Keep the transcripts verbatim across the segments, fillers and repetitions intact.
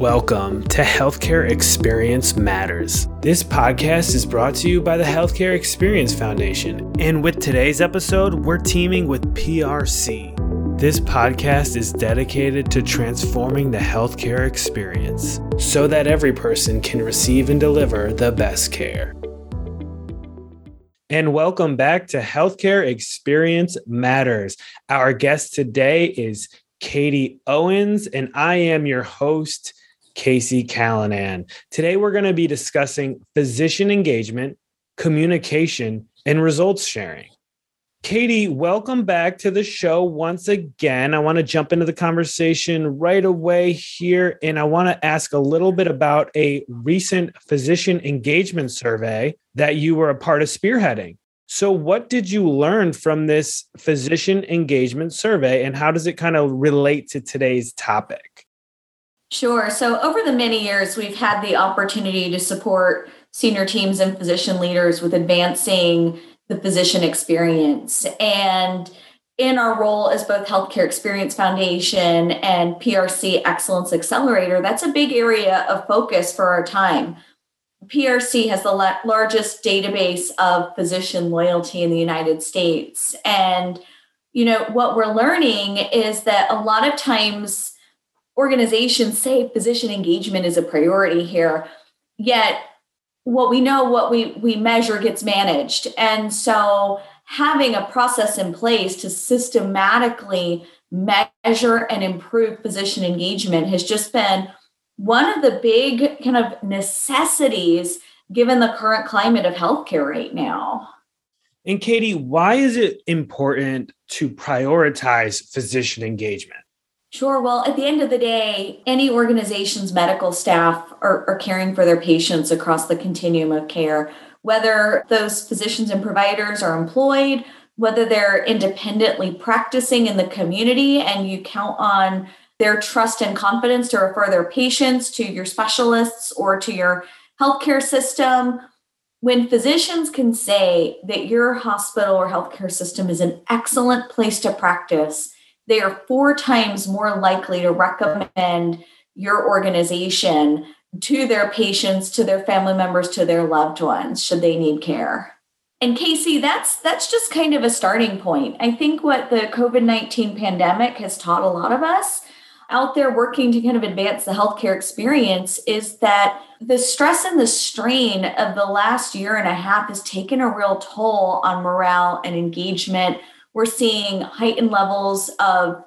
Welcome to Healthcare Experience Matters. This podcast is brought to you by the Healthcare Experience Foundation, and with today's episode, we're teaming with P R C. This podcast is dedicated to transforming the healthcare experience so that every person can receive and deliver the best care. And welcome back to Healthcare Experience Matters. Our guest today is Katie Owens, and I am your host, Casey Callanan. Today, we're going to be discussing physician engagement, communication, and results sharing. Katie, welcome back to the show once again. I want to jump into the conversation right away here, and I want to ask a little bit about a recent physician engagement survey that you were a part of spearheading. So what did you learn from this physician engagement survey, and how does it kind of relate to today's topic? Sure. So over the many years, we've had the opportunity to support senior teams and physician leaders with advancing the physician experience. And in our role as both Healthcare Experience Foundation and P R C Excellence Accelerator, that's a big area of focus for our time. P R C has the la- largest database of physician loyalty in the United States. And, you know, what we're learning is that a lot of times organizations say physician engagement is a priority here, yet what we know, what we, we measure gets managed. And so having a process in place to systematically measure and improve physician engagement has just been one of the big kind of necessities given the current climate of healthcare right now. And Katie, why is it important to prioritize physician engagement? Sure. Well, at the end of the day, any organization's medical staff are, are caring for their patients across the continuum of care, whether those physicians and providers are employed, whether they're independently practicing in the community and you count on their trust and confidence to refer their patients to your specialists or to your healthcare system. When physicians can say that your hospital or healthcare system is an excellent place to practice, they are four times more likely to recommend your organization to their patients, to their family members, to their loved ones, should they need care. And Casey, that's that's just kind of a starting point. I think what the covid nineteen pandemic has taught a lot of us out there working to kind of advance the healthcare experience is that the stress and the strain of the last year and a half has taken a real toll on morale and engagement. We're seeing heightened levels of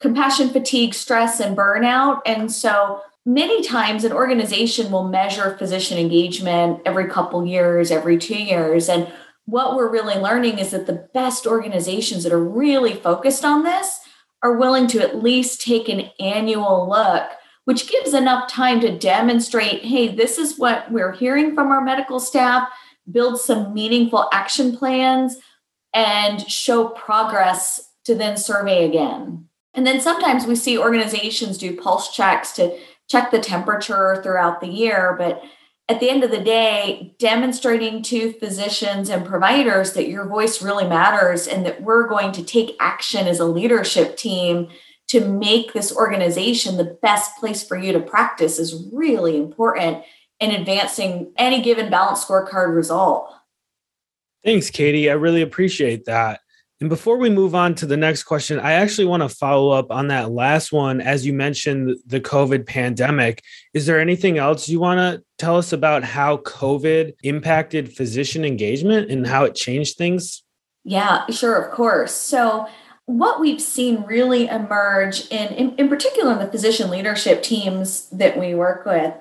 compassion fatigue, stress, and burnout. And so many times an organization will measure physician engagement every couple years, every two years. And what we're really learning is that the best organizations that are really focused on this are willing to at least take an annual look, which gives enough time to demonstrate, hey, this is what we're hearing from our medical staff, build some meaningful action plans, and show progress to then survey again. And then sometimes we see organizations do pulse checks to check the temperature throughout the year. But at the end of the day, demonstrating to physicians and providers that your voice really matters and that we're going to take action as a leadership team to make this organization the best place for you to practice is really important in advancing any given balanced scorecard result. Thanks, Katie. I really appreciate that. And before we move on to the next question, I actually want to follow up on that last one. As you mentioned, the COVID pandemic, is there anything else you want to tell us about how COVID impacted physician engagement and how it changed things? Yeah, sure, of course. So what we've seen really emerge in, in, in particular, in the physician leadership teams that we work with,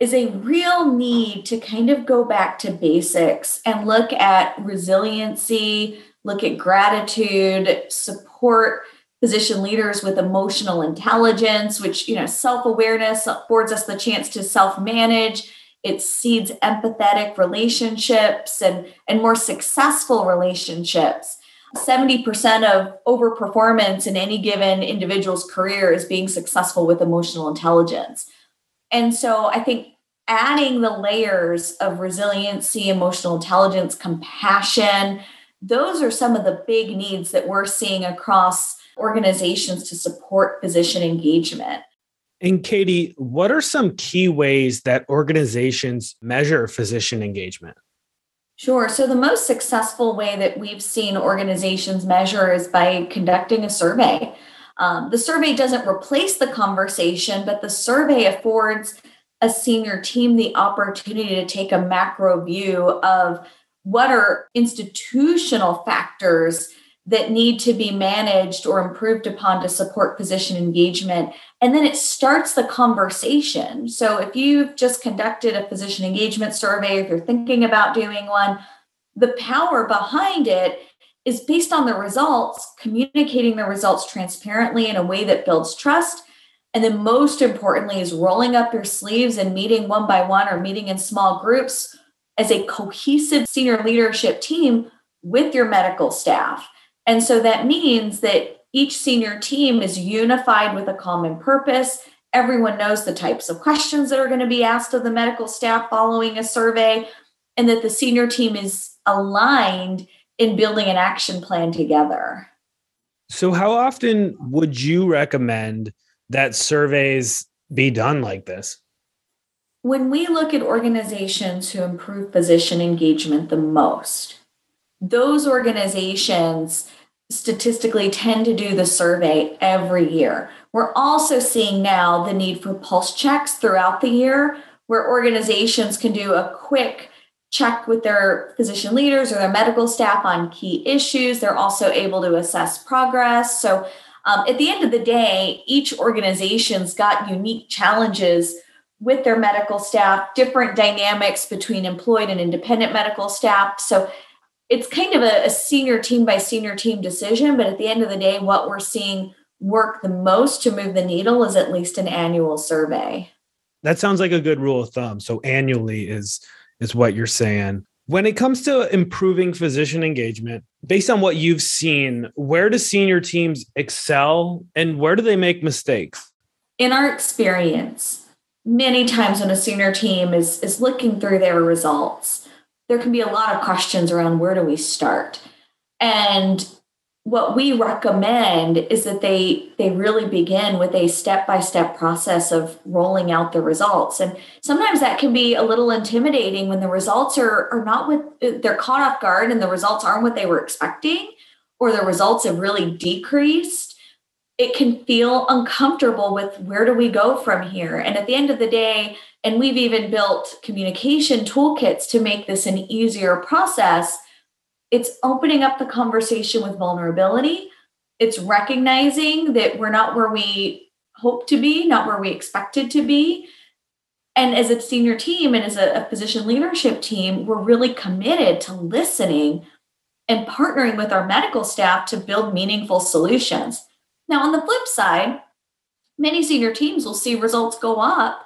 is a real need to kind of go back to basics and look at resiliency, look at gratitude, support physician leaders with emotional intelligence, which, you know, self-awareness affords us the chance to self-manage. It seeds empathetic relationships and, and more successful relationships. seventy percent of overperformance in any given individual's career is being successful with emotional intelligence. And so I think adding the layers of resiliency, emotional intelligence, compassion, those are some of the big needs that we're seeing across organizations to support physician engagement. And Katie, what are some key ways that organizations measure physician engagement? Sure. So the most successful way that we've seen organizations measure is by conducting a survey. Um, the survey doesn't replace the conversation, but the survey affords a senior team the opportunity to take a macro view of what are institutional factors that need to be managed or improved upon to support physician engagement. And then it starts the conversation. So if you've just conducted a physician engagement survey, if you're thinking about doing one, the power behind it is based on the results, communicating the results transparently in a way that builds trust. And then most importantly is rolling up your sleeves and meeting one by one or meeting in small groups as a cohesive senior leadership team with your medical staff. And so that means that each senior team is unified with a common purpose. Everyone knows the types of questions that are going to be asked of the medical staff following a survey, and that the senior team is aligned in building an action plan together. So how often would you recommend that surveys be done like this? When we look at organizations who improve physician engagement the most, those organizations statistically tend to do the survey every year. We're also seeing now the need for pulse checks throughout the year, where organizations can do a quick check with their physician leaders or their medical staff on key issues. They're also able to assess progress. So um, at the end of the day, each organization's got unique challenges with their medical staff, different dynamics between employed and independent medical staff. So it's kind of a, a senior team by senior team decision, but at the end of the day, what we're seeing work the most to move the needle is at least an annual survey. That sounds like a good rule of thumb. So annually is, is what you're saying. When it comes to improving physician engagement, based on what you've seen, where do senior teams excel and where do they make mistakes? In our experience, many times when a senior team is, is looking through their results, there can be a lot of questions around where do we start? And what we recommend is that they, they really begin with a step-by-step process of rolling out the results. And sometimes that can be a little intimidating when the results are, are not what they're caught off guard and the results aren't what they were expecting, or the results have really decreased. It can feel uncomfortable with where do we go from here? And at the end of the day, and we've even built communication toolkits to make this an easier process. It's opening up the conversation with vulnerability. It's recognizing that we're not where we hope to be, not where we expected to be. And as a senior team and as a, a physician leadership team, we're really committed to listening and partnering with our medical staff to build meaningful solutions. Now, on the flip side, many senior teams will see results go up,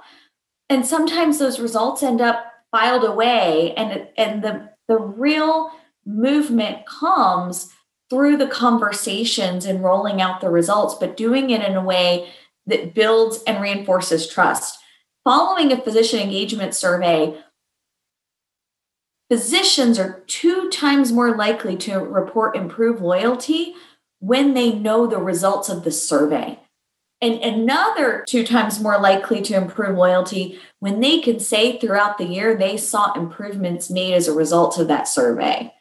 and sometimes those results end up filed away, and, and the, the real movement comes through the conversations and rolling out the results, but doing it in a way that builds and reinforces trust. Following a physician engagement survey, physicians are two times more likely to report improved loyalty when they know the results of the survey. And another two times more likely to improve loyalty when they can say throughout the year they saw improvements made as a result of that survey.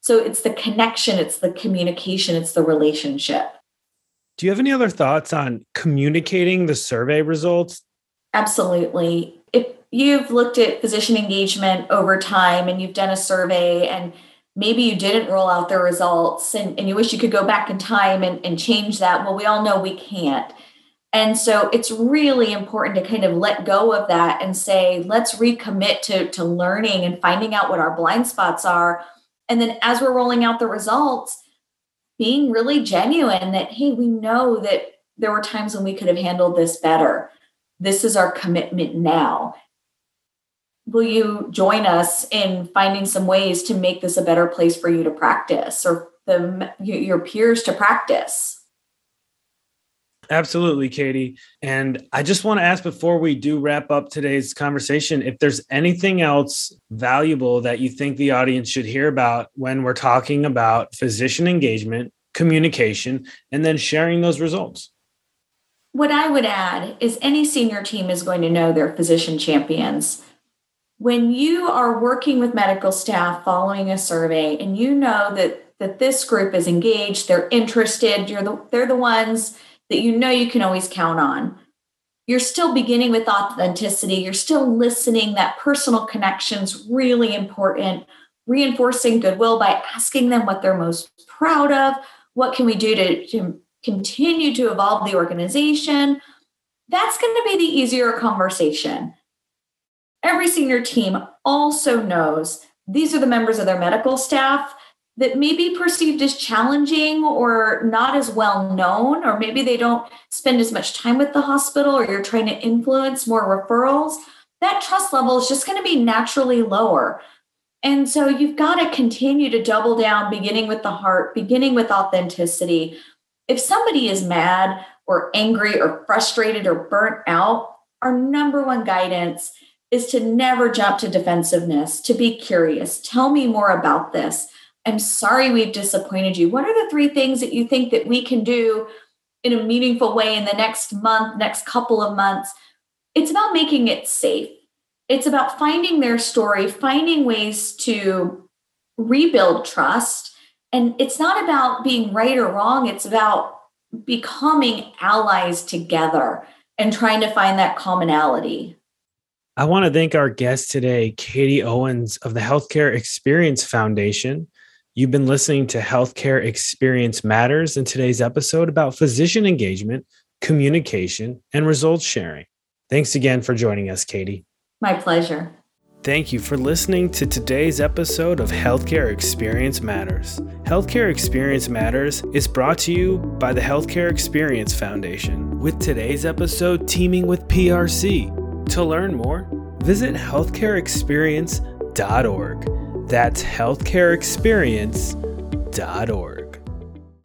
So it's the connection, it's the communication, it's the relationship. Do you have any other thoughts on communicating the survey results? Absolutely. If you've looked at physician engagement over time and you've done a survey and maybe you didn't roll out the results and, and you wish you could go back in time and, and change that, well, we all know we can't. And so it's really important to kind of let go of that and say, let's recommit to, to learning and finding out what our blind spots are. And then as we're rolling out the results, being really genuine that, hey, we know that there were times when we could have handled this better. This is our commitment now. Will you join us in finding some ways to make this a better place for you to practice or the, your peers to practice? Absolutely, Katie. And I just want to ask before we do wrap up today's conversation, if there's anything else valuable that you think the audience should hear about when we're talking about physician engagement, communication, and then sharing those results. What I would add is any senior team is going to know their physician champions. When you are working with medical staff following a survey and you know that, that this group is engaged, they're interested, you're the, they're the ones that you know you can always count on, you're still beginning with authenticity, you're still listening, that personal connection's really important, reinforcing goodwill by asking them what they're most proud of, what can we do to, to continue to evolve the organization. That's going to be the easier conversation. Every senior team also knows these are the members of their medical staff that may be perceived as challenging or not as well known, or maybe they don't spend as much time with the hospital, or you're trying to influence more referrals. That trust level is just going to be naturally lower. And so you've got to continue to double down, beginning with the heart, beginning with authenticity. If somebody is mad or angry or frustrated or burnt out, our number one guidance is to never jump to defensiveness, to be curious. Tell me more about this. I'm sorry we've disappointed you. What are the three things that you think that we can do in a meaningful way in the next month, next couple of months? It's about making it safe. It's about finding their story, finding ways to rebuild trust. And it's not about being right or wrong. It's about becoming allies together and trying to find that commonality. I want to thank our guest today, Katie Owens of the Healthcare Experience Foundation. You've been listening to Healthcare Experience Matters in today's episode about physician engagement, communication, and results sharing. Thanks again for joining us, Katie. My pleasure. Thank you for listening to today's episode of Healthcare Experience Matters. Healthcare Experience Matters is brought to you by the Healthcare Experience Foundation, with today's episode teaming with P R C. To learn more, visit healthcare experience dot org. That's healthcare experience dot org.